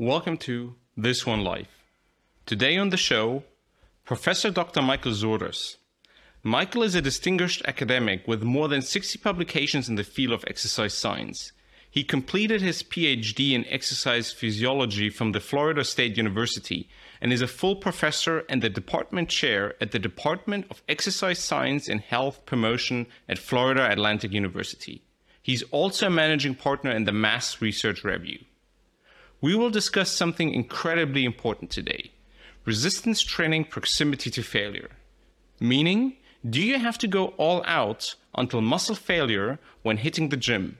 Welcome to This One Life. Today on the show, Professor Dr. Michael Zourdos. Michael is a distinguished academic with more than 60 publications in the field of exercise science. He completed his PhD in exercise physiology from the Florida State University and is a full professor and the department chair at the Department of Exercise Science and Health Promotion at Florida Atlantic University. He's also a managing partner in the MASS Research Review. We will discuss something incredibly important today: resistance training proximity to failure. Meaning, do you have to go all out until muscle failure when hitting the gym?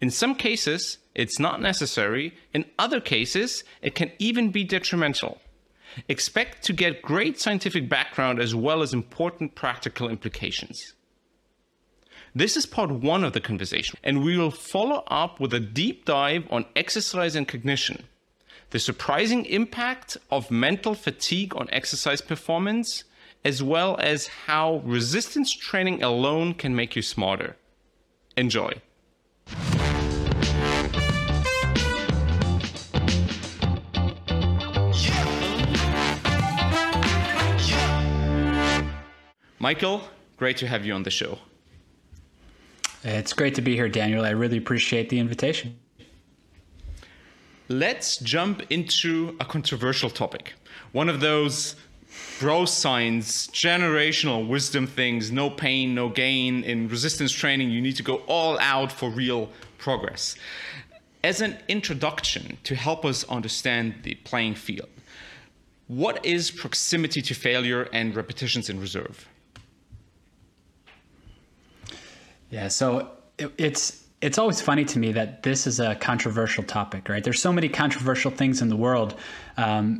In some cases, it's not necessary. In other cases, it can even be detrimental. Expect to get great scientific background as well as important practical implications. This is part one of the conversation, and we will follow up with a deep dive on exercise and cognition, the surprising impact of mental fatigue on exercise performance, as well as how resistance training alone can make you smarter. Enjoy. Michael, great to have you on the show. It's great to be here, Daniel. I really appreciate the invitation. Let's jump into a controversial topic. One of those bro science, generational wisdom things, no pain, no gain. In resistance training, you need to go all out for real progress. As an introduction to help us understand the playing field, what is proximity to failure and repetitions in reserve? Yeah, so it's always funny to me that this is a controversial topic, right? There's so many controversial things in the world.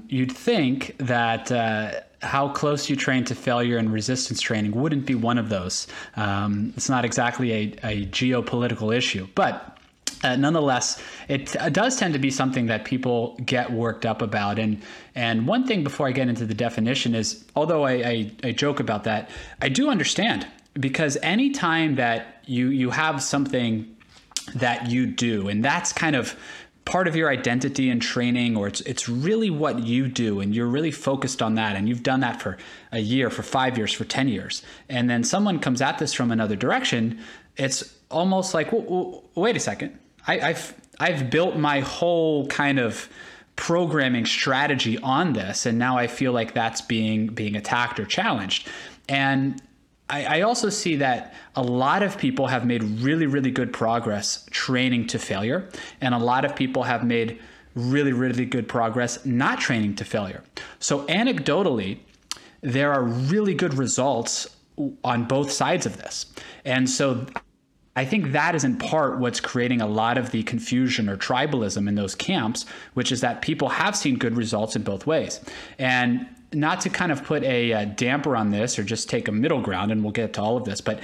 You'd think that how close you train to failure and resistance training wouldn't be one of those. It's not exactly a geopolitical issue, but nonetheless, it does tend to be something that people get worked up about. And one thing before I get into the definition is, although I joke about that, I do understand. Because any time that you have something that you do, and that's kind of part of your identity and training, or it's really what you do, and you're really focused on that, and you've done that for a year, for 5 years, for 10 years, and then someone comes at this from another direction, it's almost like, wait a second, I've built my whole kind of programming strategy on this, and now I feel like that's being attacked or challenged. And I also see that a lot of people have made really, really good progress training to failure, and a lot of people have made really, really good progress not training to failure. So anecdotally, there are really good results on both sides of this. And so I think that is in part what's creating a lot of the confusion or tribalism in those camps, which is that people have seen good results in both ways. And not to kind of put a damper on this or just take a middle ground, and we'll get to all of this, but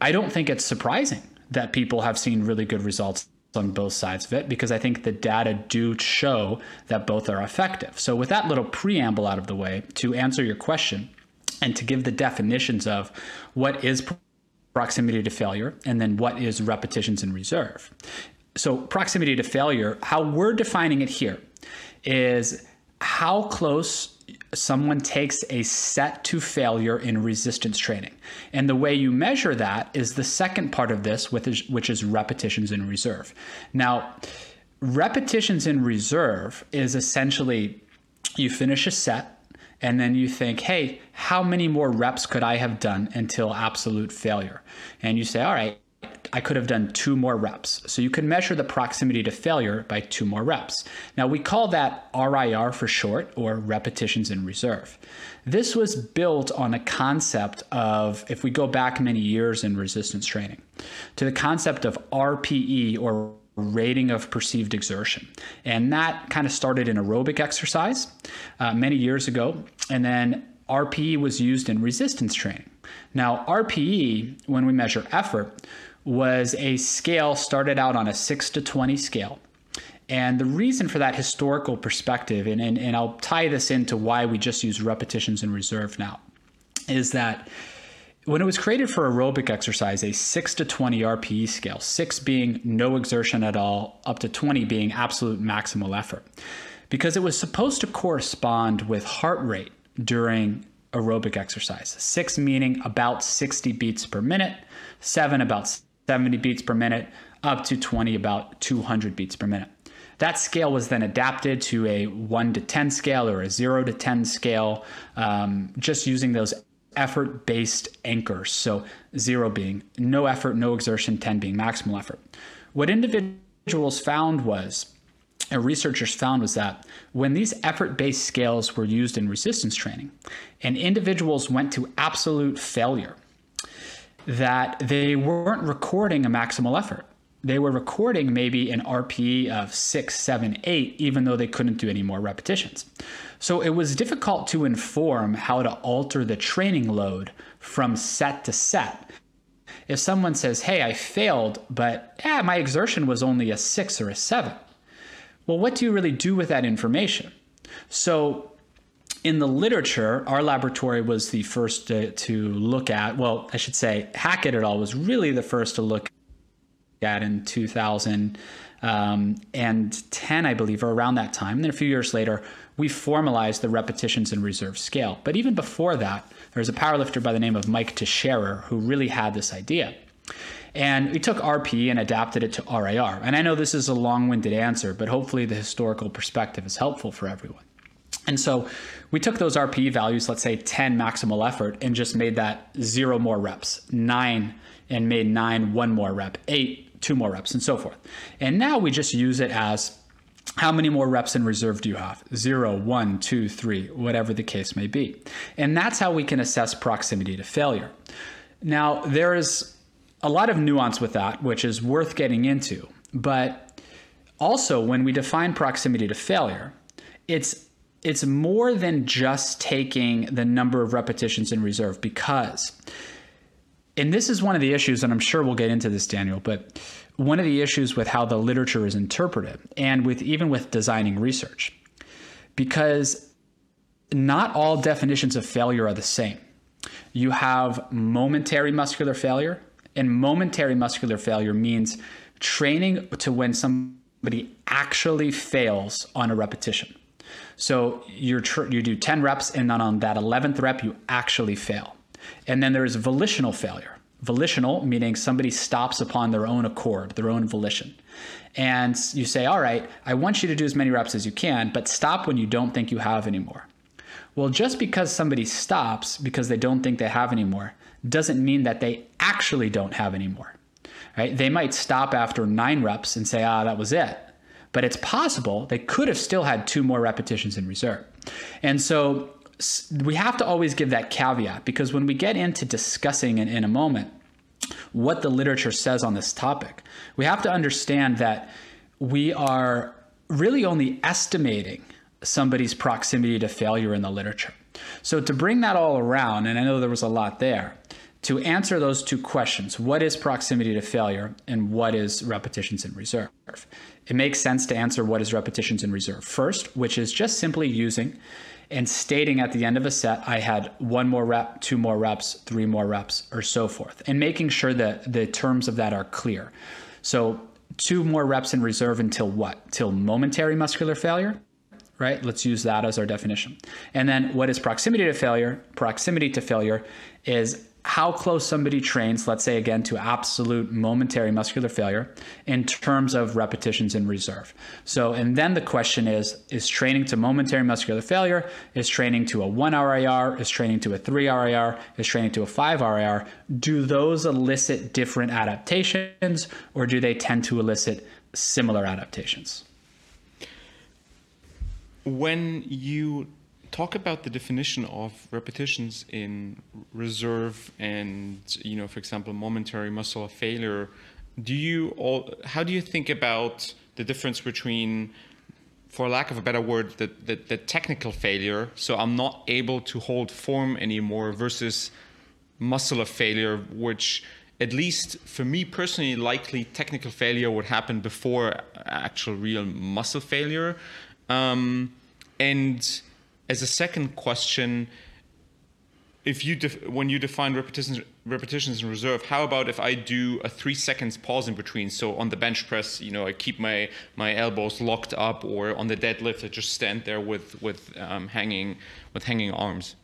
I don't think it's surprising that people have seen really good results on both sides of it, because I think the data do show that both are effective. So with that little preamble out of the way, to answer your question and to give the definitions of what is proximity to failure and then what is repetitions in reserve. So proximity to failure, how we're defining it here, is how close someone takes a set to failure in resistance training. And the way you measure that is the second part of this, which is repetitions in reserve. Now, repetitions in reserve is essentially you finish a set and then you think, hey, how many more reps could I have done until absolute failure? And you say, all right, I could have done two more reps. So you can measure the proximity to failure by two more reps. Now we call that RIR for short, or repetitions in reserve. This was built on a concept of, if we go back many years in resistance training, to the concept of RPE, or rating of perceived exertion. And that kind of started in aerobic exercise many years ago. And then RPE was used in resistance training. Now RPE, when we measure effort, was a scale started out on a 6-20 scale. And the reason for that historical perspective, and I'll tie this into why we just use repetitions in reserve now, is that when it was created for aerobic exercise, a 6-20 RPE scale, 6 being no exertion at all, up to 20 being absolute maximal effort. because it was supposed to correspond with heart rate during aerobic exercise. 6 meaning about 60 beats per minute, 7 about 70 beats per minute, up to 20 about 200 beats per minute. That scale was then adapted to a 1 to 10 scale or a 0 to 10 scale, just using those effort-based anchors. So 0 being no effort, no exertion, 10 being maximal effort. What individuals found was, and researchers found, was that when these effort-based scales were used in resistance training and individuals went to absolute failure, that they weren't recording a maximal effort. They were recording maybe an RPE of 6, 7, 8, even though they couldn't do any more repetitions. So it was difficult to inform how to alter the training load from set to set. If someone says, hey, I failed, but my exertion was only a 6 or a 7. Well, what do you really do with that information? So in the literature, our laboratory was the first to look at, well, I should say Hackett et al. Was really the first to look at in 2010, I believe, or around that time. And then a few years later, we formalized the repetitions and reserve scale. But even before that, there was a powerlifter by the name of Mike Tuchscherer who really had this idea. And we took RPE and adapted it to RIR. And I know this is a long-winded answer, but hopefully the historical perspective is helpful for everyone. And so we took those RPE values, let's say 10 maximal effort, and just made that 0 more reps, 9, and made 9 1 more rep, 8 2 more reps, and so forth. And now we just use it as, how many more reps in reserve do you have? 0, 1, 2, 3, whatever the case may be. And that's how we can assess proximity to failure. Now, there is a lot of nuance with that, which is worth getting into. But also, when we define proximity to failure, it's more than just taking the number of repetitions in reserve, because, and this is one of the issues, and I'm sure we'll get into this, Daniel, but one of the issues with how the literature is interpreted, and with even with designing research, because not all definitions of failure are the same. You have momentary muscular failure. And momentary muscular failure means training to when somebody actually fails on a repetition. So you do 10 reps, and then on that 11th rep, you actually fail. And then there is volitional failure. Volitional, meaning somebody stops upon their own accord, their own volition. And you say, all right, I want you to do as many reps as you can, but stop when you don't think you have any more. Well, just because somebody stops because they don't think they have any more doesn't mean that they actually don't have any more, right? They might stop after 9 reps and say, that was it. But it's possible they could have still had 2 more repetitions in reserve. And so we have to always give that caveat, because when we get into discussing in a moment what the literature says on this topic, we have to understand that we are really only estimating somebody's proximity to failure in the literature. So to bring that all around, and I know there was a lot there, to answer those two questions, what is proximity to failure and what is repetitions in reserve? It makes sense to answer what is repetitions in reserve first, which is just simply using and stating at the end of a set, I had 1 more rep, 2 more reps, 3 more reps, or so forth, and making sure that the terms of that are clear. So 2 more reps in reserve until what? Till momentary muscular failure? Right? Let's use that as our definition. And then what is proximity to failure? Proximity to failure is how close somebody trains, let's say again, to absolute momentary muscular failure in terms of repetitions in reserve. So, and then the question is training to momentary muscular failure, is training to a 1 RIR, is training to a 3 RIR, is training to a 5 RIR, do those elicit different adaptations, or do they tend to elicit similar adaptations? When you talk about the definition of repetitions in reserve and, for example, momentary muscle failure, how do you think about the difference between, for lack of a better word, the technical failure, so I'm not able to hold form anymore, versus muscular failure, which, at least for me personally, likely technical failure would happen before actual real muscle failure? And as a second question, if you when you define repetitions in reserve, how about if I do a 3 seconds pause in between? So on the bench press, you know, I keep my elbows locked up, or on the deadlift, I just stand there with hanging arms.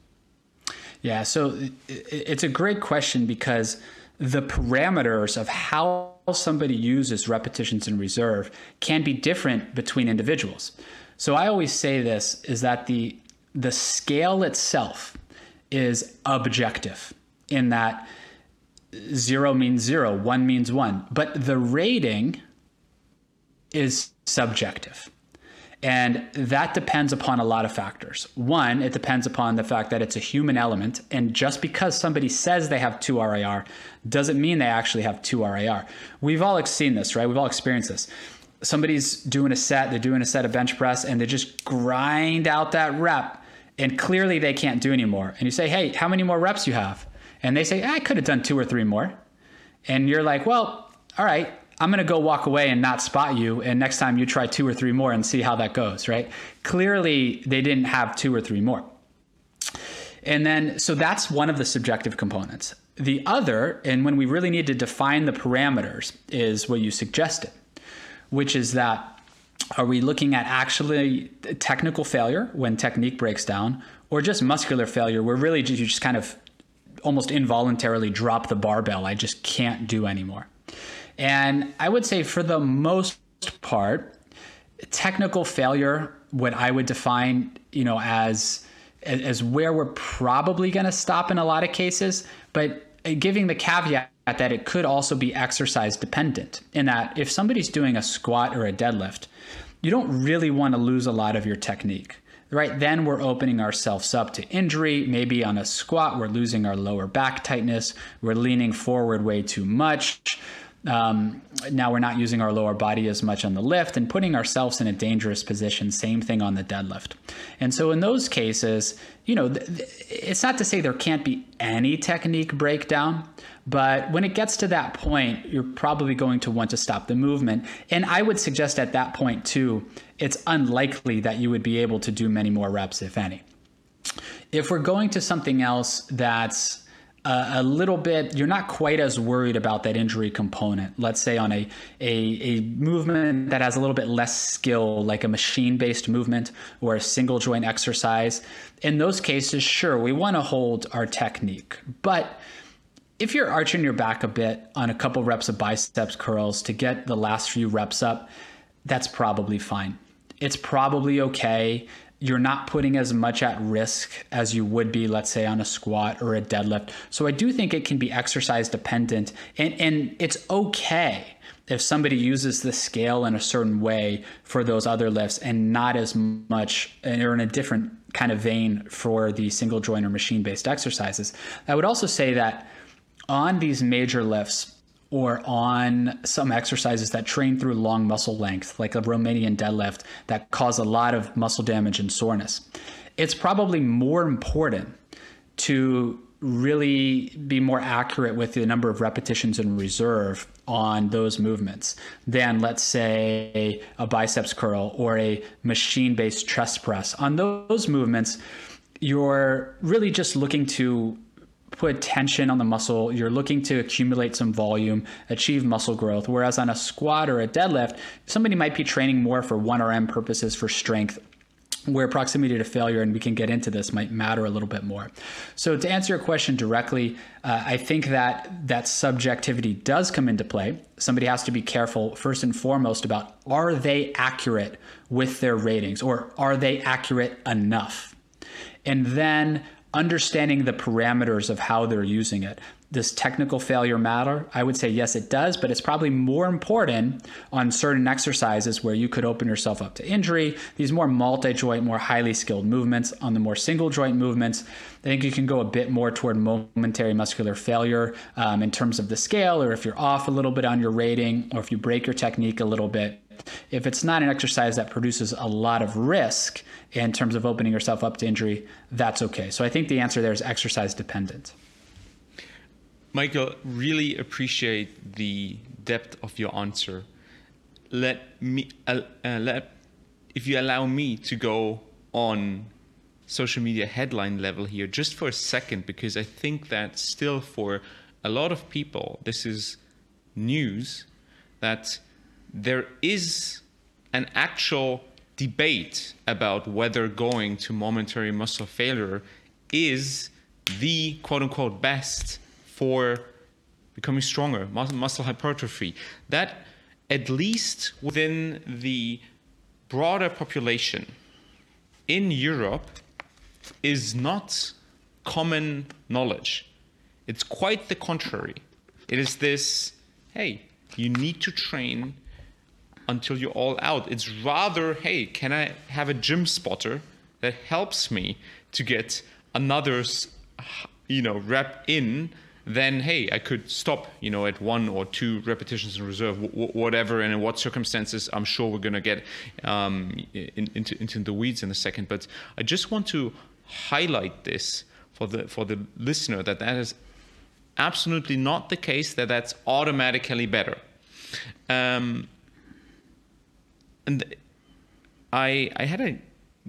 Yeah, so it's a great question, because the parameters of how somebody uses repetitions in reserve can be different between individuals. So I always say this, is that the scale itself is objective, in that 0 means 0, 1 means 1, but the rating is subjective. And that depends upon a lot of factors. One, it depends upon the fact that it's a human element. And just because somebody says they have 2 RIR doesn't mean they actually have 2 RIR. We've all seen this, right? We've all experienced this. Somebody's doing a set, they're doing a set of bench press, and they just grind out that rep, and clearly they can't do anymore. And you say, hey, how many more reps you have? And they say, I could have done 2 or 3 more. And you're like, well, all right, I'm gonna go walk away and not spot you, and next time you try 2 or 3 more and see how that goes, right? Clearly, they didn't have 2 or 3 more. And then, so that's one of the subjective components. The other, and when we really need to define the parameters, is what you suggested, which is that, are we looking at actually technical failure when technique breaks down, or just muscular failure where really you just kind of almost involuntarily drop the barbell, I just can't do anymore? And I would say for the most part, technical failure, what I would define, you know, as where we're probably going to stop in a lot of cases, but giving the caveat that it could also be exercise dependent, in that if somebody's doing a squat or a deadlift, you don't really want to lose a lot of your technique, right? Then we're opening ourselves up to injury. Maybe on a squat, we're losing our lower back tightness. We're leaning forward way too much. Now we're not using our lower body as much on the lift and putting ourselves in a dangerous position. Same thing on the deadlift. And so in those cases, you know, it's not to say there can't be any technique breakdown, but when it gets to that point, you're probably going to want to stop the movement. And I would suggest at that point too, it's unlikely that you would be able to do many more reps, if any. If we're going to something else that's a little bit, you're not quite as worried about that injury component. Let's say on a movement that has a little bit less skill, like a machine-based movement or a single joint exercise. In those cases, sure, we want to hold our technique. But if you're arching your back a bit on a couple reps of biceps curls to get the last few reps up, that's probably fine. It's probably okay. You're not putting as much at risk as you would be, let's say, on a squat or a deadlift. So I do think it can be exercise dependent, and it's okay if somebody uses the scale in a certain way for those other lifts and not as much, or in a different kind of vein for the single joint or machine-based exercises. I would also say that on these major lifts, or on some exercises that train through long muscle length, like a Romanian deadlift that cause a lot of muscle damage and soreness, it's probably more important to really be more accurate with the number of repetitions in reserve on those movements than, let's say, a biceps curl or a machine-based chest press. On those movements, you're really just looking to put tension on the muscle. You're looking to accumulate some volume, achieve muscle growth. Whereas on a squat or a deadlift, somebody might be training more for 1RM purposes, for strength, where proximity to failure, and we can get into this, might matter a little bit more. So to answer your question directly, I think that subjectivity does come into play. Somebody has to be careful first and foremost about, are they accurate with their ratings, or are they accurate enough? And then understanding the parameters of how they're using it. Does technical failure matter? I would say yes, it does, but it's probably more important on certain exercises where you could open yourself up to injury. These more multi-joint, more highly skilled movements. On the more single joint movements, I think you can go a bit more toward momentary muscular failure in terms of the scale, or if you're off a little bit on your rating, or if you break your technique a little bit. If it's not an exercise that produces a lot of risk in terms of opening yourself up to injury, that's okay. So I think the answer there is exercise dependent. Michael, really appreciate the depth of your answer. If you allow me to go on social media headline level here just for a second, because I think that still for a lot of people, this is news, that there is an actual debate about whether going to momentary muscle failure is the quote-unquote best for becoming stronger, muscle hypertrophy. That, at least within the broader population in Europe, is not common knowledge. It's quite the contrary. It is this, hey, you need to train until you're all out. It's rather, hey, can I have a gym spotter that helps me to get another, rep in, then, hey, I could stop, at 1 or 2 repetitions in reserve, whatever, and in what circumstances. I'm sure we're going to get into the weeds in a second. But I just want to highlight this for the listener, that is absolutely not the case, that's automatically better. And I had a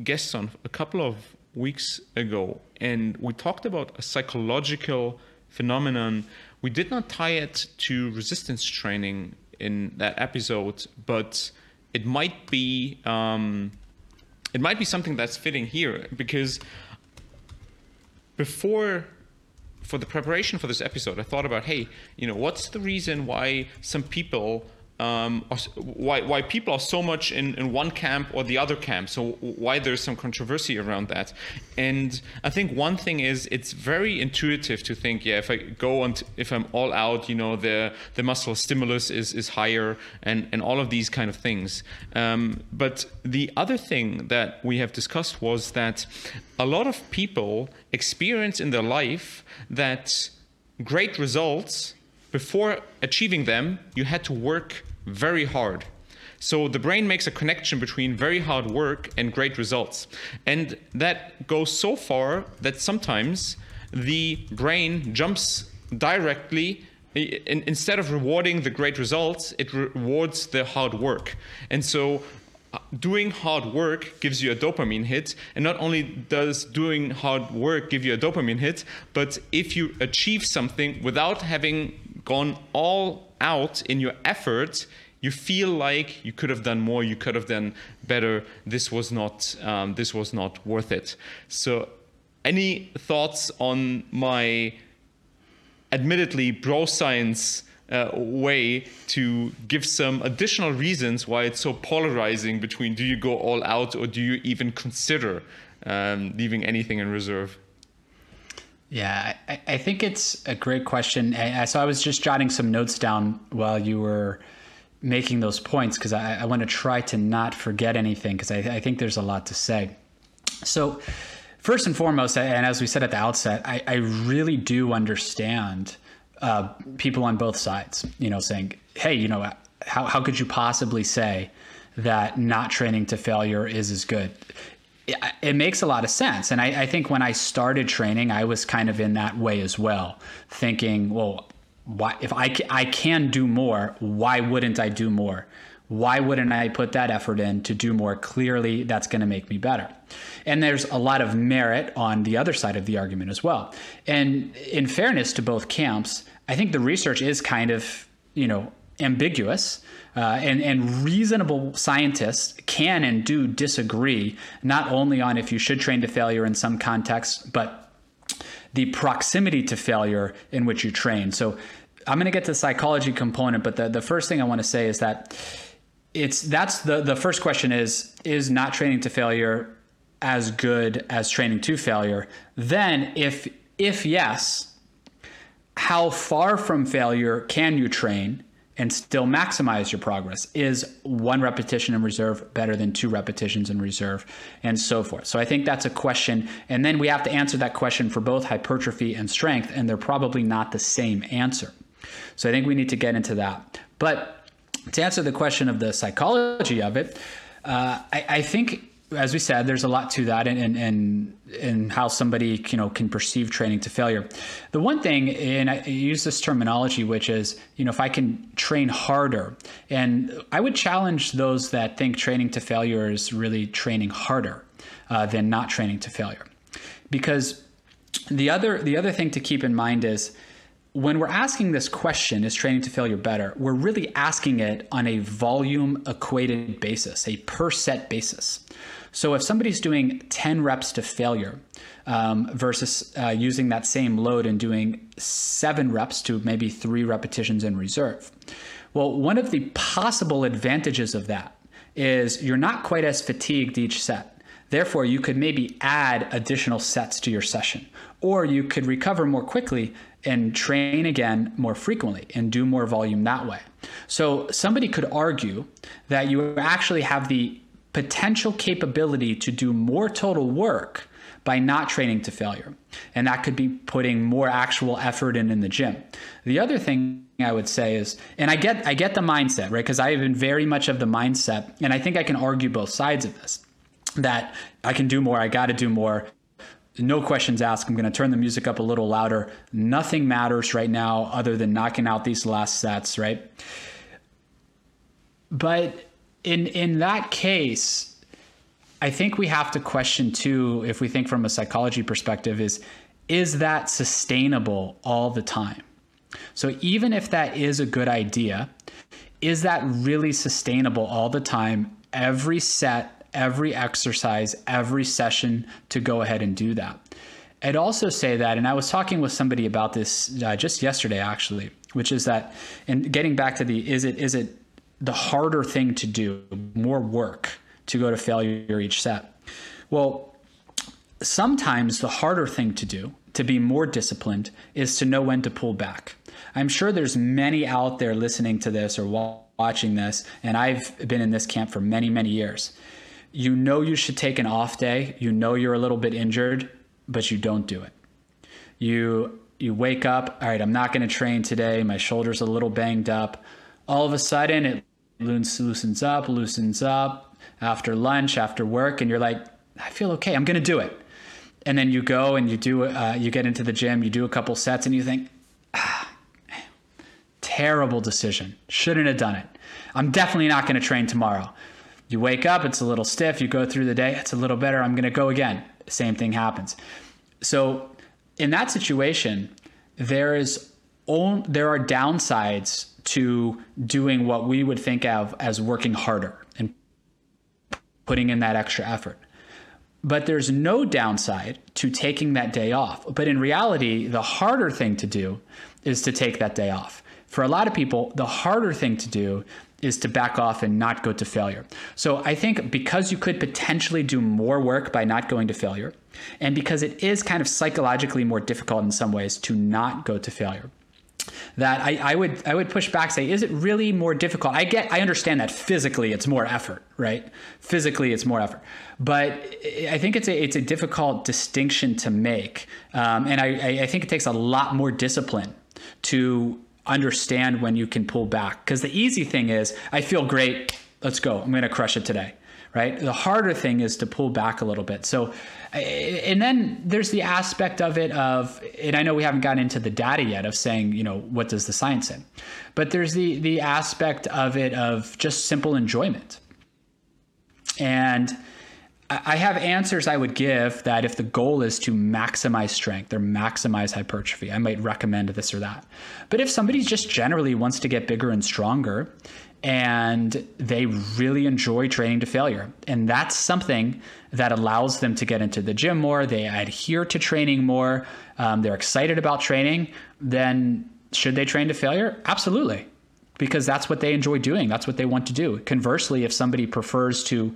guest on a couple of weeks ago, and we talked about a psychological phenomenon. We did not tie it to resistance training in that episode, but it might be something that's fitting here, because for the preparation for this episode, I thought about, hey, what's the reason why some people why people are so much in one camp or the other camp, so why there's some controversy around that. And I think one thing is, it's very intuitive to think, yeah, if I go on, if I'm all out, the muscle stimulus is higher and all of these kind of things. But the other thing that we have discussed was that a lot of people experience in their life that great results, before achieving them, you had to work very hard. So the brain makes a connection between very hard work and great results. And that goes so far that sometimes the brain jumps directly, instead of rewarding the great results, it rewards the hard work. And so doing hard work gives you a dopamine hit, and not only does doing hard work give you a dopamine hit, but if you achieve something without having gone all out in your effort, you feel like you could have done more, you could have done better, this was not worth it. So any thoughts on my admittedly bro science way to give some additional reasons why it's so polarizing between, do you go all out or do you even consider leaving anything in reserve? Yeah, I think it's a great question. So I was just jotting some notes down while you were making those points, because I want to try to not forget anything, because I think there's a lot to say. So first and foremost, and as we said at the outset, I really do understand people on both sides, saying, hey, how could you possibly say that not training to failure is as good? It makes a lot of sense. And I think when I started training, I was kind of in that way as well, thinking, well, why, if I can do more, why wouldn't I do more? Why wouldn't I put that effort in to do more? Clearly, that's going to make me better. And there's a lot of merit on the other side of the argument as well. And in fairness to both camps, I think the research is kind of, ambiguous. And reasonable scientists can and do disagree, not only on if you should train to failure in some contexts, but the proximity to failure in which you train. So I'm going to get to the psychology component, but the first thing I want to say is that the first question is not training to failure as good as training to failure? Then if yes, how far from failure can you train and still maximize your progress? Is 1 repetition in reserve better than 2 repetitions in reserve, and so forth? So I think that's a question. And then we have to answer that question for both hypertrophy and strength, and they're probably not the same answer. So I think we need to get into that. But to answer the question of the psychology of it, I think, as we said, there's a lot to that and how somebody can perceive training to failure. The one thing, and I use this terminology, which is, if I can train harder, and I would challenge those that think training to failure is really training harder than not training to failure. Because the other thing to keep in mind is, when we're asking this question, is training to failure better, we're really asking it on a volume equated basis, a per set basis. So if somebody's doing 10 reps to failure versus using that same load and doing 7 reps to maybe 3 repetitions in reserve, well, one of the possible advantages of that is you're not quite as fatigued each set. Therefore, you could maybe add additional sets to your session, or you could recover more quickly and train again more frequently and do more volume that way. So somebody could argue that you actually have the potential capability to do more total work by not training to failure. And that could be putting more actual effort in the gym. The other thing I would say is, and I get the mindset, right? Because I have been very much of the mindset, and I think I can argue both sides of this, that I can do more, I got to do more, no questions asked, I'm going to turn the music up a little louder, nothing matters right now other than knocking out these last sets, right? But in that case, I think we have to question too, if we think from a psychology perspective, is that sustainable all the time? So even if that is a good idea, is that really sustainable all the time, every set, every exercise, every session, to go ahead and do that? I'd also say that, and I was talking with somebody about this just yesterday actually, which is that, and getting back to the, is it the harder thing to do, more work to go to failure each set? Well, sometimes the harder thing to do, to be more disciplined, is to know when to pull back. I'm sure there's many out there listening to this or watching this, and I've been in this camp for many, many years. You know you should take an off day, you know you're a little bit injured, but you don't do it. You wake up, all right, I'm not going to train today, my shoulder's a little banged up. All of a sudden it loosens up after lunch, after work, and you're like, I feel okay, I'm going to do it. And then you go and you do, you get into the gym, you do a couple sets, and you think, terrible decision, shouldn't have done it. I'm definitely not going to train tomorrow. You wake up, it's a little stiff. You go through the day, it's a little better. I'm going to go again. Same thing happens. So in that situation, there are downsides to doing what we would think of as working harder and putting in that extra effort. But there's no downside to taking that day off. But in reality, the harder thing to do is to take that day off. For a lot of people, the harder thing to do is to back off and not go to failure. So I think because you could potentially do more work by not going to failure, and because it is kind of psychologically more difficult in some ways to not go to failure, that I would push back, say, is it really more difficult? I understand that physically it's more effort, right? Physically it's more effort. But I think it's a difficult distinction to make. And I think it takes a lot more discipline to understand when you can pull back, because the easy thing is, I feel great, let's go, I'm going to crush it today, right? The harder thing is to pull back a little bit. So, and then there's the aspect of it of, and I know we haven't gotten into the data yet of saying, you know, what does the science say? But there's the aspect of it of just simple enjoyment. And I have answers I would give that if the goal is to maximize strength or maximize hypertrophy, I might recommend this or that. But if somebody just generally wants to get bigger and stronger and they really enjoy training to failure, and that's something that allows them to get into the gym more, they adhere to training more, they're excited about training, then should they train to failure? Absolutely. Because that's what they enjoy doing. That's what they want to do. Conversely, if somebody prefers to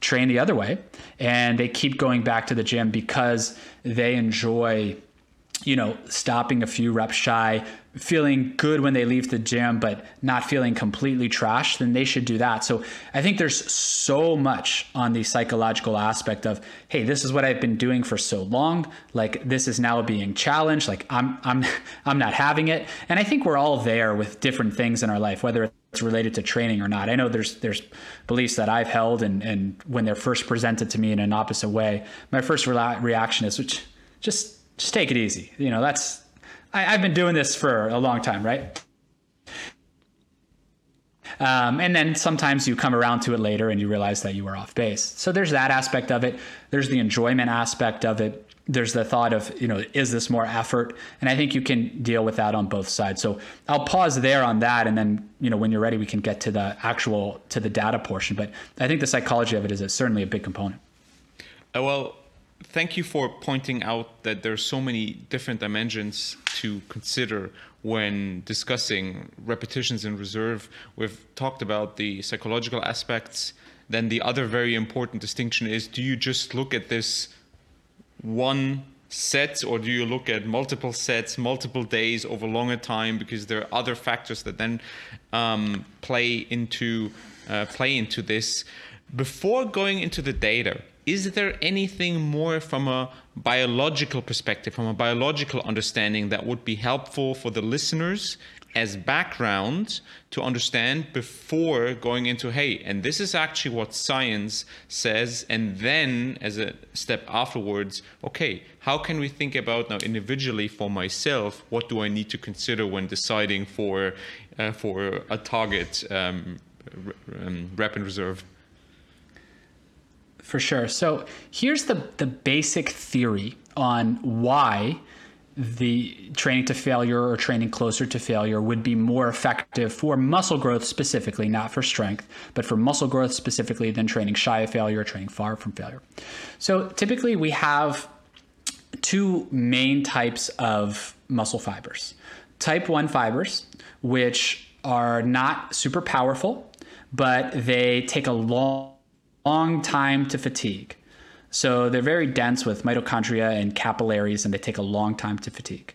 train the other way and they keep going back to the gym because they enjoy, you know, stopping a few reps shy, feeling good when they leave the gym, but not feeling completely trash, then they should do that. So I think there's so much on the psychological aspect of, hey, this is what I've been doing for so long. Like, this is now being challenged. Like I'm not having it. And I think we're all there with different things in our life, whether it's related to training or not. I know there's beliefs that I've held, and when they're first presented to me in an opposite way, my first reaction is, just take it easy. You know, that's, I've been doing this for a long time, right? And then sometimes you come around to it later and you realize that you were off base. So there's that aspect of it. There's the enjoyment aspect of it. there's the thought of, is this more effort? And I think you can deal with that on both sides. So I'll pause there on that. And then, when you're ready, we can get to the actual, to the data portion. But I think the psychology of it is certainly a big component. Well, thank you for pointing out that there's so many different dimensions to consider when discussing repetitions in reserve. We've talked about the psychological aspects. Then the other very important distinction is, do you just look at this one set, or do you look at multiple sets, multiple days over longer time? Because there are other factors that then play into this. Before going into the data, is there anything more from a biological perspective, from a biological understanding, that would be helpful for the listeners as background to understand before going into, hey, and this is actually what science says, and then as a step afterwards, okay, how can we think about now individually for myself, what do I need to consider when deciding for a target rep and reserve? For sure. So here's the basic theory on why the training to failure or training closer to failure would be more effective for muscle growth specifically, not for strength, but for muscle growth specifically than training shy of failure or training far from failure. So typically we have two main types of muscle fibers. Type 1 fibers, which are not super powerful, but they take a long time to fatigue. So they're very dense with mitochondria and capillaries, and they take a long time to fatigue.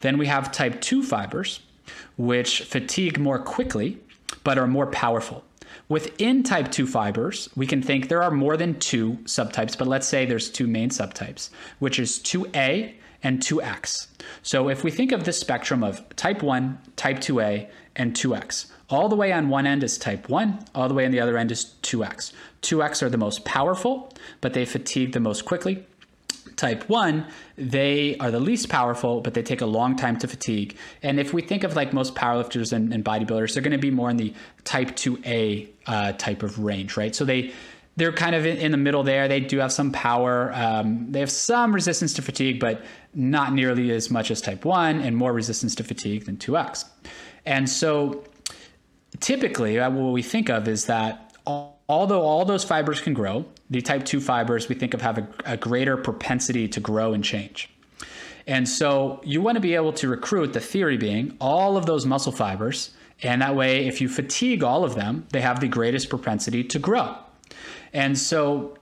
Then we have type 2 fibers, which fatigue more quickly, but are more powerful. Within type 2 fibers, we can think there are more than two subtypes, but let's say there's two main subtypes, which is 2A and 2X. So if we think of this spectrum of type 1, type 2A, and 2X, all the way on one end is type 1, all the way on the other end is 2X. 2X are the most powerful, but they fatigue the most quickly. Type 1, they are the least powerful, but they take a long time to fatigue. And if we think of like most powerlifters and bodybuilders, they're going to be more in the type 2A type of range, right? So they're kind of in the middle there. They do have some power. They have some resistance to fatigue, but not nearly as much as type 1, and more resistance to fatigue than 2X. And so typically, what we think of is that although all those fibers can grow, the type 2 fibers we think of have a greater propensity to grow and change. And so you want to be able to recruit, the theory being, all of those muscle fibers. And that way, if you fatigue all of them, they have the greatest propensity to grow. And so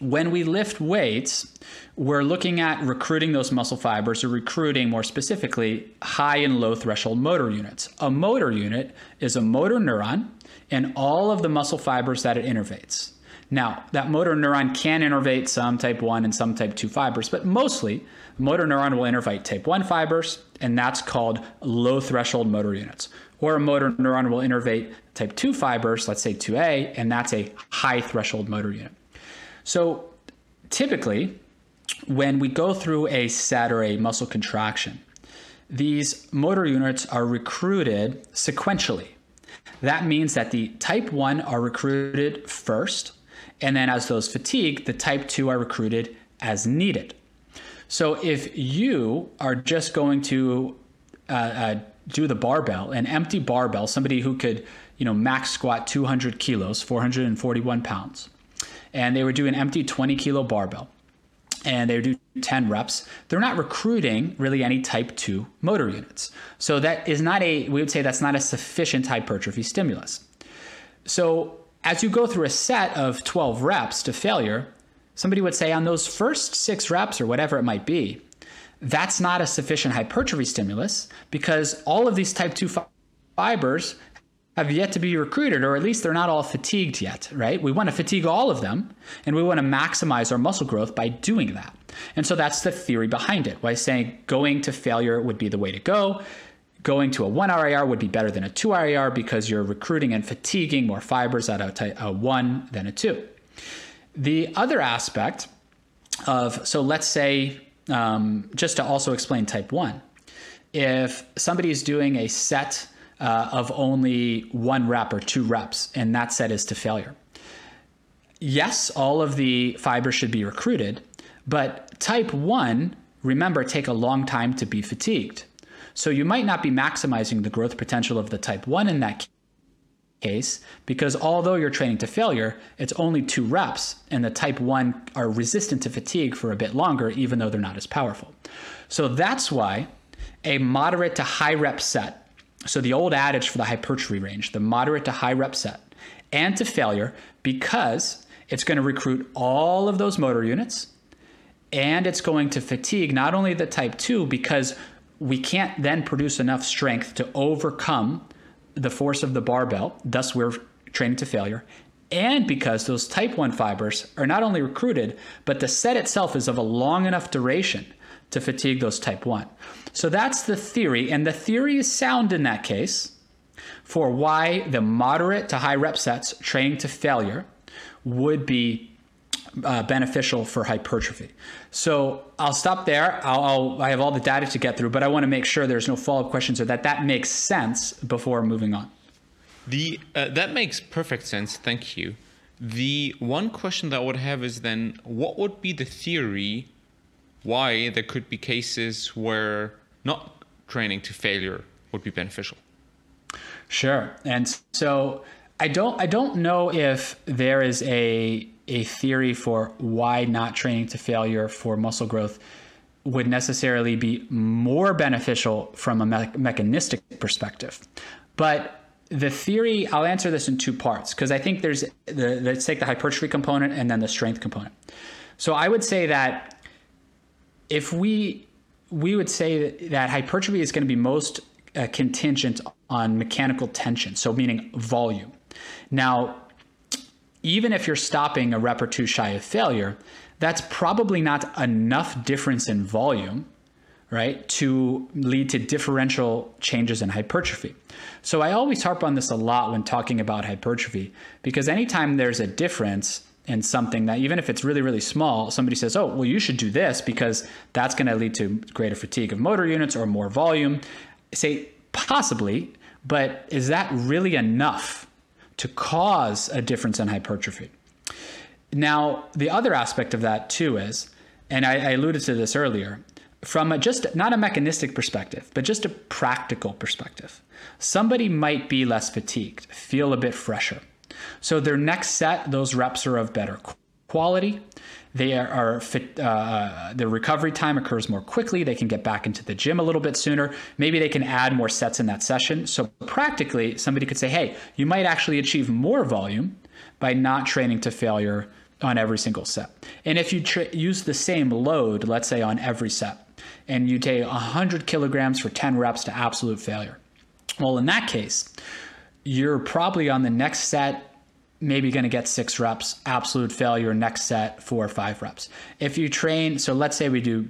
when we lift weights, we're looking at recruiting those muscle fibers, or recruiting more specifically high and low threshold motor units. A motor unit is a motor neuron and all of the muscle fibers that it innervates. Now, that motor neuron can innervate some type 1 and some type 2 fibers, but mostly the motor neuron will innervate type 1 fibers, and that's called low threshold motor units. Or a motor neuron will innervate type 2 fibers, let's say 2A, and that's a high threshold motor unit. So typically, when we go through a set or a muscle contraction, these motor units are recruited sequentially. That means that the type 1 are recruited first, and then as those fatigue, the type 2 are recruited as needed. So if you are just going to do the barbell, an empty barbell, somebody who could, max squat 200 kilos, 441 pounds, and they would do an empty 20 kilo barbell, and they would do 10 reps, they're not recruiting really any type 2 motor units. So that is not we would say that's not a sufficient hypertrophy stimulus. So as you go through a set of 12 reps to failure, somebody would say on those first 6 reps or whatever it might be, that's not a sufficient hypertrophy stimulus because all of these type 2 fibers have yet to be recruited, or at least they're not all fatigued yet, right? We want to fatigue all of them, and we want to maximize our muscle growth by doing that. And so that's the theory behind it, why saying going to failure would be the way to go. Going to a 1 RIR would be better than a 2 RIR because you're recruiting and fatiguing more fibers at a 1 than a 2. The other aspect of, so let's say, just to also explain type 1, if somebody is doing a set of only 1 rep or 2 reps, and that set is to failure. Yes, all of the fibers should be recruited, But type 1, remember, take a long time to be fatigued. So you might not be maximizing the growth potential of the type 1 in that case, because although you're training to failure, it's only 2 reps, and the type 1 are resistant to fatigue for a bit longer, even though they're not as powerful. So that's why a moderate to high rep set, so the old adage for the hypertrophy range, the moderate to high rep set, and to failure, because it's going to recruit all of those motor units, and it's going to fatigue not only the type 2, because we can't then produce enough strength to overcome the force of the barbell, thus we're training to failure, and because those type 1 fibers are not only recruited, but the set itself is of a long enough duration to fatigue those type 1. So that's the theory, and the theory is sound in that case for why the moderate to high rep sets training to failure would be beneficial for hypertrophy. So I'll stop there. I have all the data to get through, but I want to make sure there's no follow-up questions or that makes sense before moving on. That makes perfect sense. Thank you. The one question that I would have is then, what would be the theory why there could be cases where not training to failure would be beneficial? Sure. And so I don't know if there is a theory for why not training to failure for muscle growth would necessarily be more beneficial from a mechanistic perspective. But the theory, I'll answer this in two parts, because I think there's let's take the hypertrophy component and then the strength component. So I would say that if we would say that hypertrophy is going to be most contingent on mechanical tension, so meaning volume. Now, even if you're stopping a rep or two shy of failure, that's probably not enough difference in volume, right, to lead to differential changes in hypertrophy. So I always harp on this a lot when talking about hypertrophy, because anytime there's a difference in something that, even if it's really, really small, somebody says, oh, well, you should do this because that's going to lead to greater fatigue of motor units or more volume. Say, possibly, but is that really enough to cause a difference in hypertrophy? Now, the other aspect of that too is, and I alluded to this earlier, from just not a mechanistic perspective, but just a practical perspective, somebody might be less fatigued, feel a bit fresher. So their next set, those reps are of better quality. They are fit, their recovery time occurs more quickly. They can get back into the gym a little bit sooner. Maybe they can add more sets in that session. So practically, somebody could say, hey, you might actually achieve more volume by not training to failure on every single set. And if you use the same load, let's say on every set, and you take 100 kilograms for 10 reps to absolute failure, well, in that case, you're probably on the next set maybe going to get 6 reps, absolute failure, next set 4 or 5 reps. If you train, so let's say we do,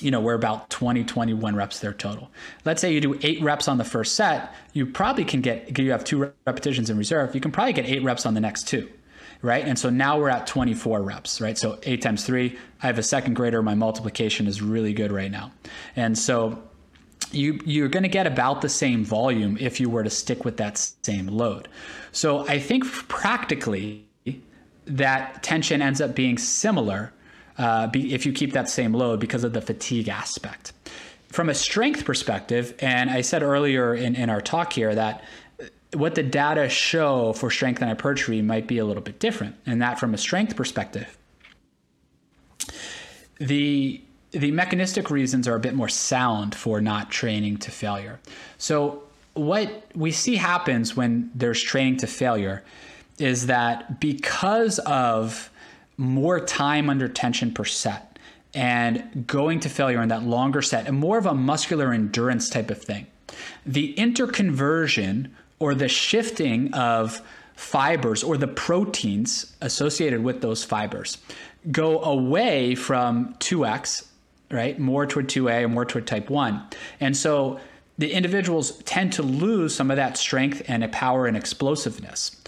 we're about 20, 21 reps there total. Let's say you do 8 reps on the first set, you probably can you have 2 repetitions in reserve, you can probably get 8 reps on the next 2, right? And so now we're at 24 reps, right? So 8 times 3, I have a second grader, my multiplication is really good right now. And so you're going to get about the same volume if you were to stick with that same load. So I think practically that tension ends up being similar if you keep that same load because of the fatigue aspect. From a strength perspective, and I said earlier in our talk here that what the data show for strength and hypertrophy might be a little bit different, and that from a strength perspective, the mechanistic reasons are a bit more sound for not training to failure. So what we see happens when there's training to failure is that because of more time under tension per set and going to failure in that longer set and more of a muscular endurance type of thing, the interconversion or the shifting of fibers or the proteins associated with those fibers go away from 2X, right? More toward 2A or more toward type 1. And so the individuals tend to lose some of that strength and power and explosiveness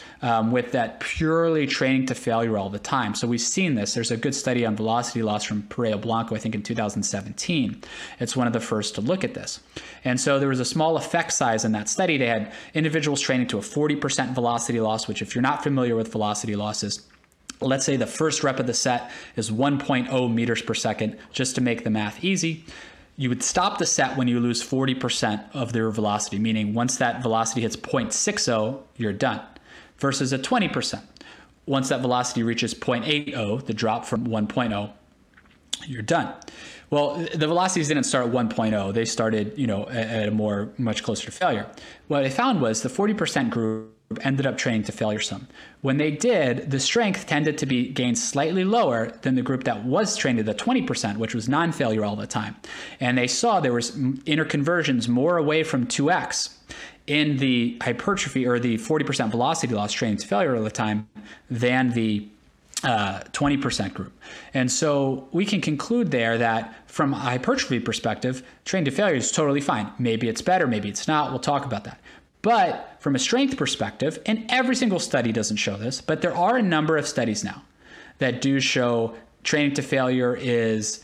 with that purely training to failure all the time. So we've seen this. There's a good study on velocity loss from Parejo Blanco, I think in 2017. It's one of the first to look at this. And so there was a small effect size in that study. They had individuals training to a 40% velocity loss, which if you're not familiar with velocity losses, Let's say the first rep of the set is 1.0 meters per second, just to make the math easy. You would stop the set when you lose 40% of their velocity, meaning once that velocity hits 0.60, you're done, versus a 20%. Once that velocity reaches 0.80, the drop from 1.0, you're done. Well, the velocities didn't start at 1.0. They started, at a much closer to failure. What I found was the 40% group ended up training to failure some. When they did, the strength tended to be gained slightly lower than the group that was trained to the 20%, which was non-failure all the time. And they saw there was interconversions more away from 2x in the hypertrophy or the 40% velocity loss training to failure all the time than the 20% group. And so we can conclude there that from a hypertrophy perspective, train to failure is totally fine. Maybe it's better, maybe it's not. We'll talk about that. But from a strength perspective, and every single study doesn't show this, but there are a number of studies now that do show training to failure is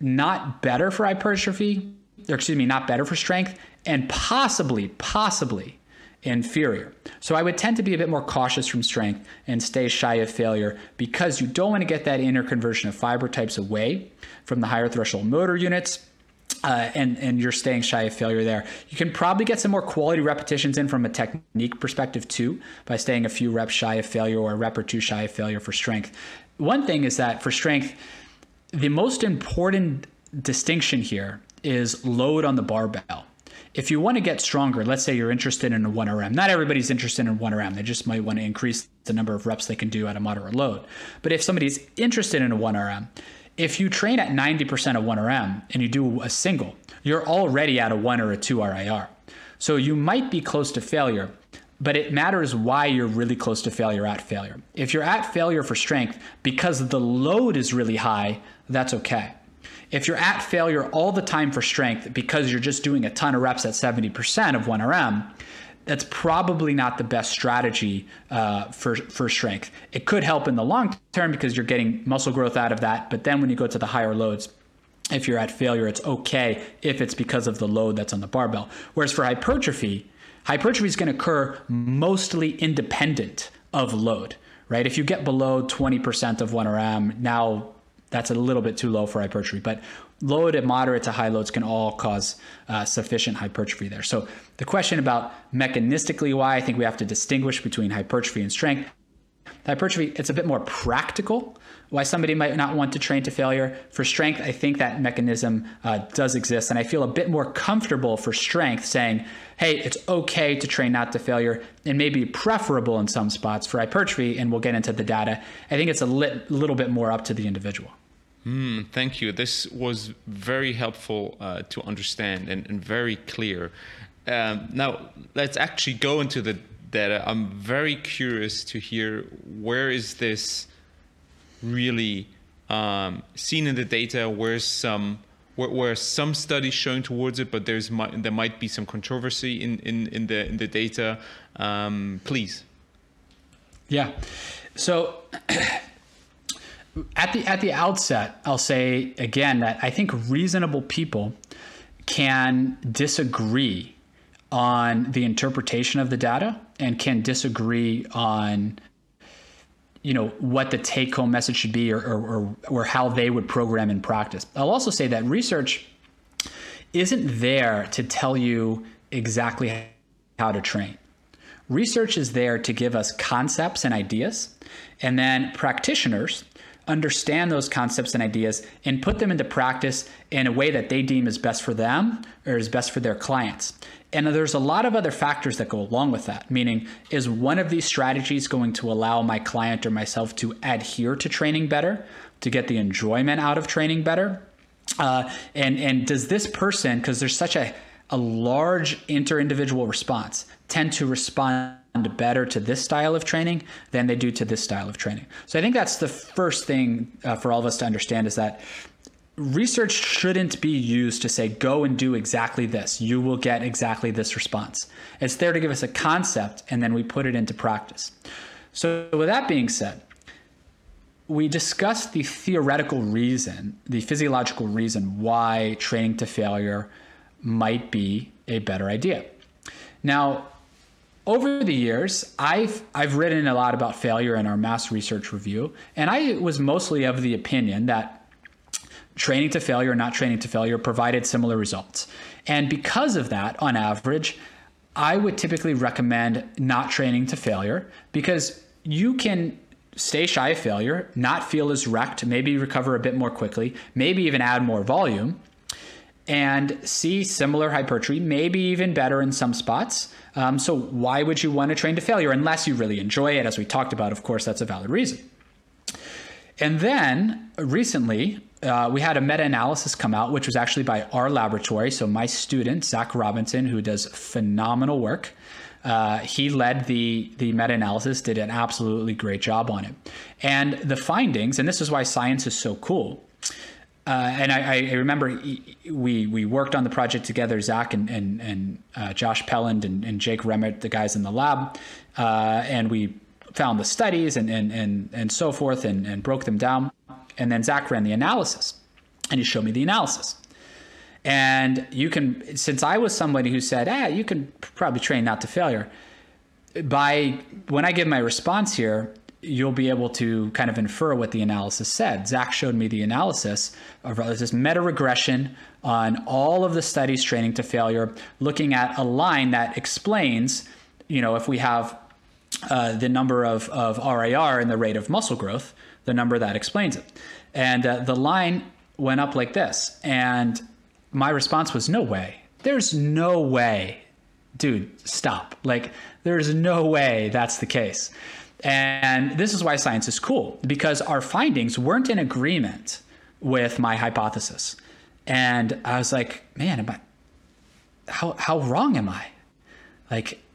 not better for hypertrophy, or excuse me, not better for strength, and possibly inferior. So I would tend to be a bit more cautious from strength and stay shy of failure, because you don't want to get that interconversion of fiber types away from the higher threshold motor units. And you're staying shy of failure there. You can probably get some more quality repetitions in from a technique perspective too, by staying a few reps shy of failure or a rep or two shy of failure for strength. One thing is that for strength, the most important distinction here is load on the barbell. If you want to get stronger, let's say you're interested in a 1RM. Not everybody's interested in 1RM. They just might want to increase the number of reps they can do at a moderate load. But if somebody's interested in a 1RM, if you train at 90% of 1RM and you do a single, you're already at a 1 or a 2 RIR. So you might be close to failure, but it matters why you're really close to failure at failure. If you're at failure for strength because the load is really high, that's okay. If you're at failure all the time for strength because you're just doing a ton of reps at 70% of 1RM, that's probably not the best strategy for strength. It could help in the long term because you're getting muscle growth out of that. But then when you go to the higher loads, if you're at failure, it's okay if it's because of the load that's on the barbell. Whereas for hypertrophy is going to occur mostly independent of load, right? If you get below 20% of 1RM, now that's a little bit too low for hypertrophy, but low to moderate to high loads can all cause sufficient hypertrophy there. So the question about mechanistically why I think we have to distinguish between hypertrophy and strength. Hypertrophy, it's a bit more practical why somebody might not want to train to failure. For strength, I think that mechanism does exist, and I feel a bit more comfortable for strength saying, hey, it's okay to train not to failure, and maybe preferable in some spots for hypertrophy, and we'll get into the data. I think it's a little bit more up to the individual. Thank you. This was very helpful to understand and very clear. Now, let's actually go into the data. I'm very curious to hear where is this really seen in the data, where some studies showing towards it, but there might be some controversy in the data. Please. Yeah. So At the outset, I'll say again that I think reasonable people can disagree on the interpretation of the data and can disagree on, what the take-home message should be or how they would program in practice. I'll also say that research isn't there to tell you exactly how to train. Research is there to give us concepts and ideas, and then practitioners understand those concepts and ideas and put them into practice in a way that they deem is best for them or is best for their clients. And there's a lot of other factors that go along with that, meaning is one of these strategies going to allow my client or myself to adhere to training better, to get the enjoyment out of training better? And does this person, because there's such a large inter-individual response, tend to respond better to this style of training than they do to this style of training? So I think that's the first thing for all of us to understand, is that research shouldn't be used to say, go and do exactly this. You will get exactly this response. It's there to give us a concept, and then we put it into practice. So with that being said, we discussed the theoretical reason, the physiological reason why training to failure might be a better idea. Now, over the years, I've written a lot about failure in our MASS Research Review, and I was mostly of the opinion that training to failure and not training to failure provided similar results. And because of that, on average, I would typically recommend not training to failure, because you can stay shy of failure, not feel as wrecked, maybe recover a bit more quickly, maybe even add more volume, and see similar hypertrophy, maybe even better in some spots. So why would you want to train to failure unless you really enjoy it? As we talked about, of course, that's a valid reason. And then recently, we had a meta-analysis come out, which was actually by our laboratory. So my student, Zach Robinson, who does phenomenal work, he led the meta-analysis, did an absolutely great job on it. And the findings, and this is why science is so cool, and I remember we worked on the project together, Zach and Josh Pelland and Jake Remmert, the guys in the lab, and we found the studies and so forth and broke them down. And then Zach ran the analysis, and he showed me the analysis. And you can, since I was somebody who said, you can probably train not to failure, when I give my response here, you'll be able to kind of infer what the analysis said. Zach showed me the analysis of this meta-regression on all of the studies training to failure, looking at a line that explains, if we have the number of RIR and the rate of muscle growth, the number that explains it. And the line went up like this. And my response was, no way. There's no way. Dude, stop. There's no way that's the case. And this is why science is cool, because our findings weren't in agreement with my hypothesis. And I was like, man, how wrong am I?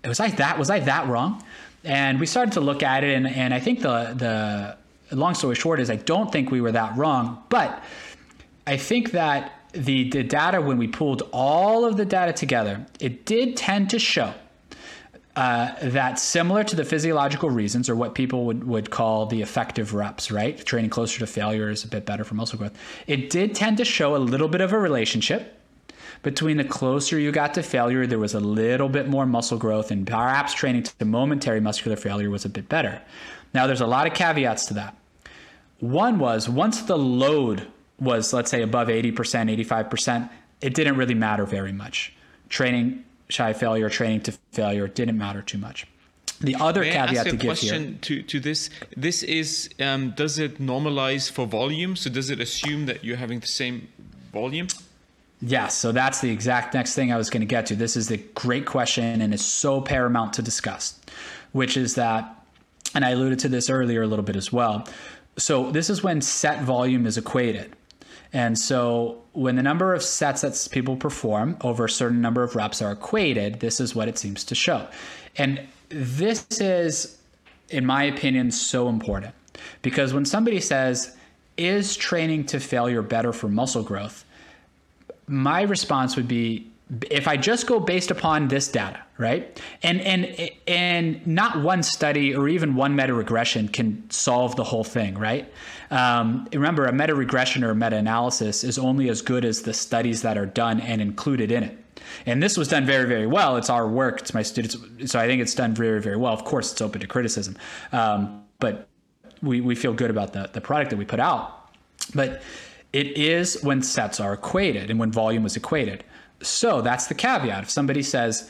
Was I that wrong? And we started to look at it. And I think the long story short is I don't think we were that wrong, but I think that the data, when we pulled all of the data together, it did tend to show that similar to the physiological reasons, or what people would call the effective reps, right? Training closer to failure is a bit better for muscle growth. It did tend to show a little bit of a relationship between the closer you got to failure, there was a little bit more muscle growth, and perhaps training to momentary muscular failure was a bit better. Now, there's a lot of caveats to that. One was, once the load was, let's say, above 80%, 85%, it didn't really matter very much. Training shy failure, training to failure didn't matter too much. The other caveat to give here. May I ask a question to this? This is, does it normalize for volume? So does it assume that you're having the same volume? Yes. So that's the exact next thing I was going to get to. This is the great question, and it's so paramount to discuss, which is that, and I alluded to this earlier a little bit as well. So this is when set volume is equated. And so when the number of sets that people perform over a certain number of reps are equated, this is what it seems to show. And this is, in my opinion, so important, because when somebody says, is training to failure better for muscle growth? My response would be, if I just go based upon this data, right? And not one study or even one meta-regression can solve the whole thing, right? Remember, a meta-regression or meta-analysis is only as good as the studies that are done and included in it. And this was done very, very well. It's our work. It's my students. So I think it's done very, very well. Of course, it's open to criticism. But we feel good about the product that we put out. But it is when sets are equated and when volume is equated. So that's the caveat. If somebody says,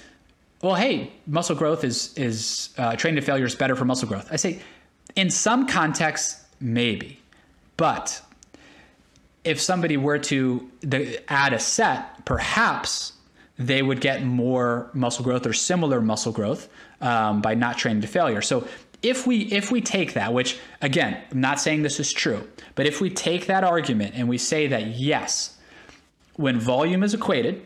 well, hey, muscle growth is training to failure is better for muscle growth, I say, in some contexts, maybe. But if somebody were to add a set, perhaps they would get more muscle growth or similar muscle growth by not training to failure. So if we take that, which again, I'm not saying this is true, but if we take that argument and we say that, yes, when volume is equated,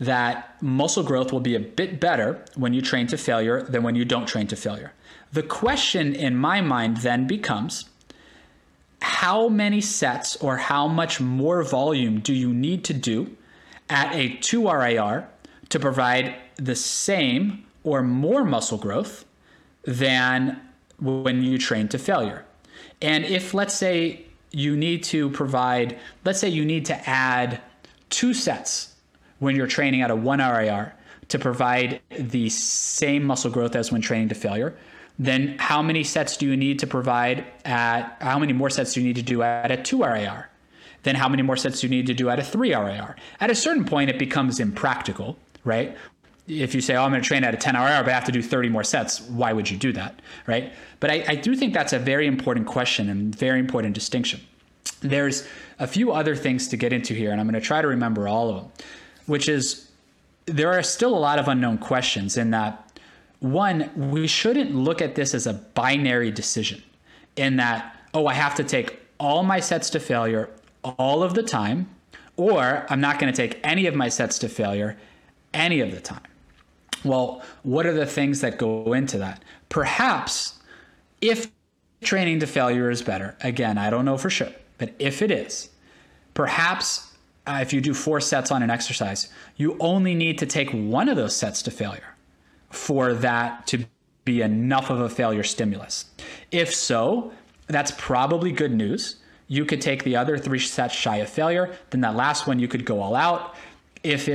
that muscle growth will be a bit better when you train to failure than when you don't train to failure. The question in my mind then becomes, how many sets or how much more volume do you need to do at a 2 RIR to provide the same or more muscle growth than when you train to failure? And if, let's say, you need to provide, let's say you need to add 2 sets when you're training at a 1 RIR to provide the same muscle growth as when training to failure, then how many sets do you need to provide at, how many more sets do you need to do at a 2 RIR? Then how many more sets do you need to do at a 3 RIR? At a certain point, it becomes impractical, right? If you say, oh, I'm going to train at a 10 RIR, but I have to do 30 more sets, why would you do that, right? But I do think that's a very important question and very important distinction. There's a few other things to get into here, and I'm going to try to remember all of them, which is there are still a lot of unknown questions in that, one, we shouldn't look at this as a binary decision in that, oh, I have to take all my sets to failure all of the time, or I'm not going to take any of my sets to failure any of the time. Well, what are the things that go into that? Perhaps if training to failure is better, again, I don't know for sure, but if it is, perhaps if you do 4 sets on an exercise, you only need to take one of those sets to failure for that to be enough of a failure stimulus. If so, that's probably good news. You could take the other 3 sets shy of failure, then that last one you could go all out. If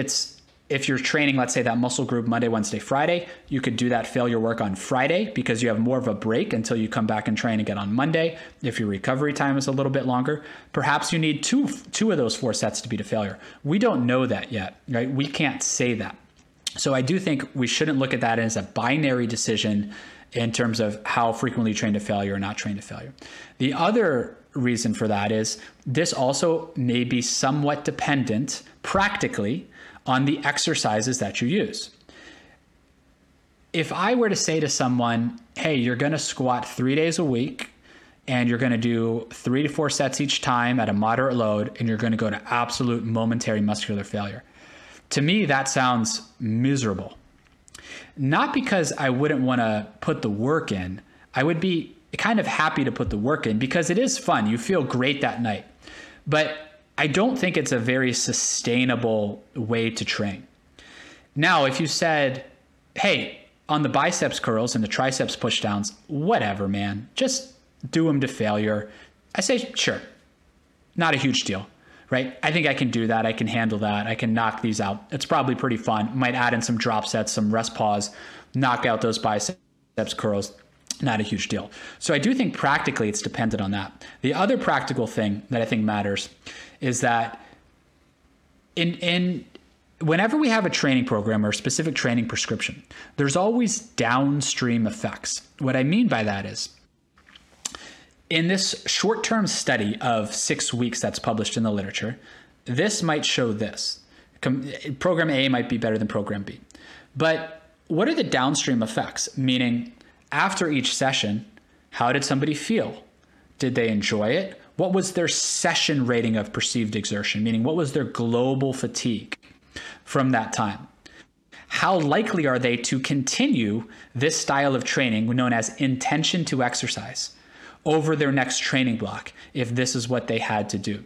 you're training, let's say, that muscle group Monday, Wednesday, Friday, you could do that failure work on Friday because you have more of a break until you come back and train again on Monday. If your recovery time is a little bit longer, perhaps you need two of those 4 sets to be to failure. We don't know that yet, right? We can't say that. So I do think we shouldn't look at that as a binary decision in terms of how frequently you train to failure or not train to failure. The other reason for that is this also may be somewhat dependent practically on the exercises that you use. If I were to say to someone, hey, you're going to squat 3 days a week and you're going to do 3 to 4 sets each time at a moderate load and you're going to go to absolute momentary muscular failure. To me, that sounds miserable. Not because I wouldn't want to put the work in. I would be kind of happy to put the work in because it is fun. You feel great that night. But I don't think it's a very sustainable way to train. Now, if you said, hey, on the biceps curls and the triceps pushdowns, whatever, man, just do them to failure. I say, sure, not a huge deal, right? I think I can do that. I can handle that. I can knock these out. It's probably pretty fun. Might add in some drop sets, some rest pause, knock out those biceps curls. Not a huge deal. So I do think practically it's dependent on that. The other practical thing that I think matters is that in whenever we have a training program or a specific training prescription, there's always downstream effects. What I mean by that is in this short-term study of 6 weeks that's published in the literature, this might show this. Program A might be better than program B. But what are the downstream effects? Meaning, after each session, how did somebody feel? Did they enjoy it? What was their session rating of perceived exertion? Meaning, what was their global fatigue from that time? How likely are they to continue this style of training known as intention to exercise over their next training block if this is what they had to do?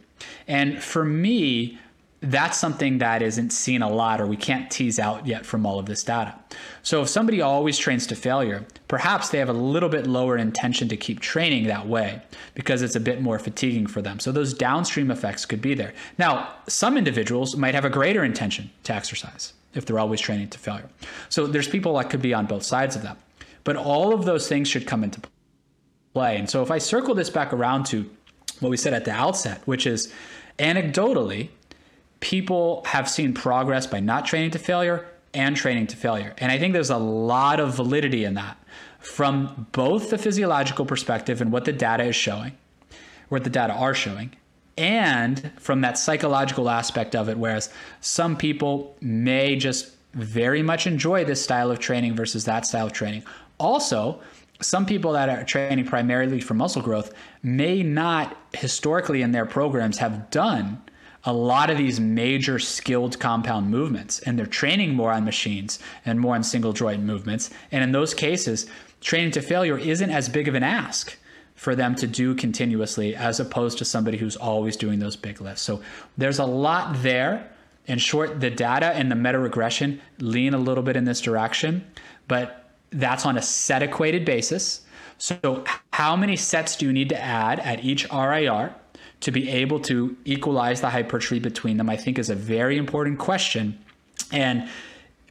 And for me, that's something that isn't seen a lot or we can't tease out yet from all of this data. So if somebody always trains to failure, perhaps they have a little bit lower intention to keep training that way because it's a bit more fatiguing for them. So those downstream effects could be there. Now, some individuals might have a greater intention to exercise if they're always training to failure. So there's people that could be on both sides of that. But all of those things should come into play. And so if I circle this back around to what we said at the outset, which is anecdotally, people have seen progress by not training to failure and training to failure. And I think there's a lot of validity in that from both the physiological perspective and what the data is showing, what the data are showing, and from that psychological aspect of it, whereas some people may just very much enjoy this style of training versus that style of training. Also, some people that are training primarily for muscle growth may not historically in their programs have done a lot of these major skilled compound movements, and they're training more on machines and more on single joint movements. And in those cases, training to failure isn't as big of an ask for them to do continuously as opposed to somebody who's always doing those big lifts. So there's a lot there. In short, the data and the meta-regression lean a little bit in this direction, but that's on a set equated basis. So how many sets do you need to add at each RIR to be able to equalize the hypertrophy between them, I think is a very important question. And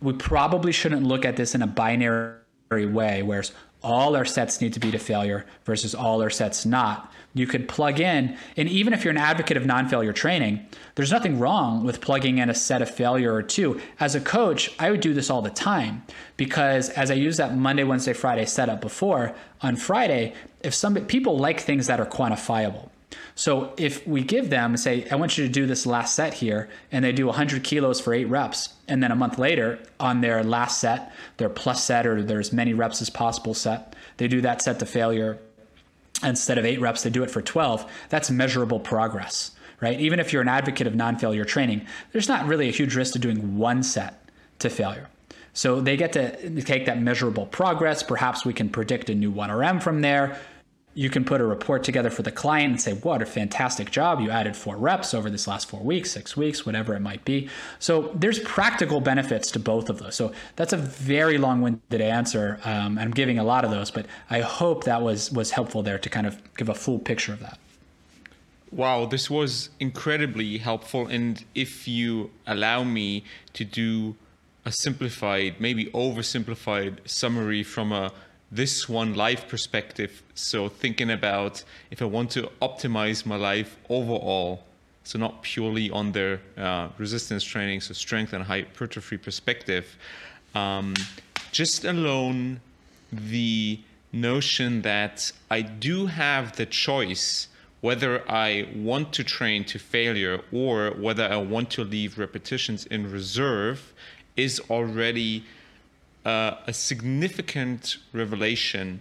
we probably shouldn't look at this in a binary way, where all our sets need to be to failure versus all our sets not. You could plug in, and even if you're an advocate of non-failure training, there's nothing wrong with plugging in a set of failure or two. As a coach, I would do this all the time, because as I used that Monday, Wednesday, Friday setup before, on Friday, if some people like things that are quantifiable. So if we give them, say, I want you to do this last set here, and they do 100 kilos for 8 reps, and then a month later on their last set, their plus set, or their as many reps as possible set, they do that set to failure. Instead of 8 reps, they do it for 12. That's measurable progress, right? Even if you're an advocate of non-failure training, there's not really a huge risk to doing one set to failure. So they get to take that measurable progress. Perhaps we can predict a new 1RM from there. You can put a report together for the client and say, what a fantastic job. You added 4 reps over this last 4 weeks, 6 weeks, whatever it might be. So there's practical benefits to both of those. So that's a very long-winded answer. I'm giving a lot of those, but I hope that was helpful there to kind of give a full picture of that. Wow, this was incredibly helpful. And if you allow me to do a simplified, maybe oversimplified summary from this one life perspective. So thinking about if I want to optimize my life overall, so not purely on their resistance training, so strength and hypertrophy perspective, just alone the notion that I do have the choice whether I want to train to failure or whether I want to leave repetitions in reserve is already a significant revelation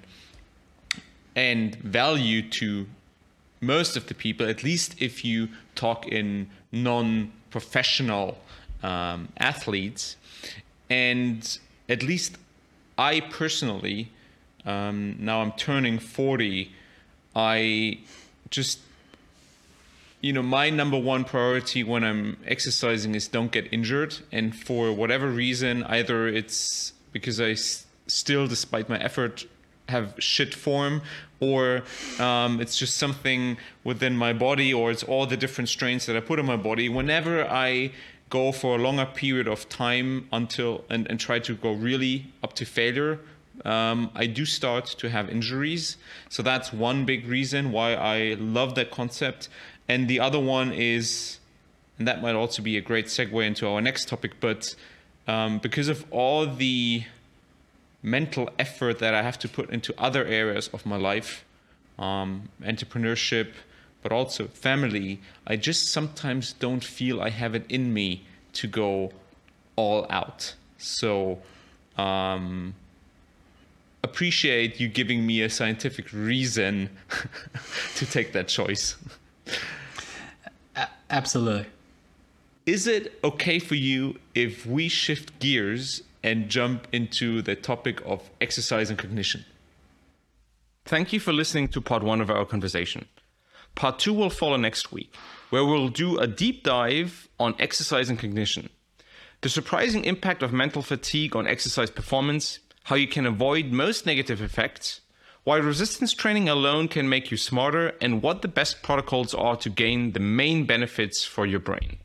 and value to most of the people, at least if you talk in non-professional athletes. And at least I personally, now I'm turning 40, I just, my number one priority when I'm exercising is don't get injured. And for whatever reason, either it's because I still, despite my effort, have shit form, or it's just something within my body, or it's all the different strains that I put on my body. Whenever I go for a longer period of time until and try to go really up to failure, I do start to have injuries. So that's one big reason why I love that concept. And the other one is, and that might also be a great segue into our next topic, but because of all the mental effort that I have to put into other areas of my life, entrepreneurship, but also family, I just sometimes don't feel I have it in me to go all out. So appreciate you giving me a scientific reason to take that choice. Absolutely. Is it okay for you if we shift gears and jump into the topic of exercise and cognition? Thank you for listening to part 1 of our conversation. Part 2 will follow next week, where we'll do a deep dive on exercise and cognition, the surprising impact of mental fatigue on exercise performance, how you can avoid most negative effects, why resistance training alone can make you smarter, and what the best protocols are to gain the main benefits for your brain.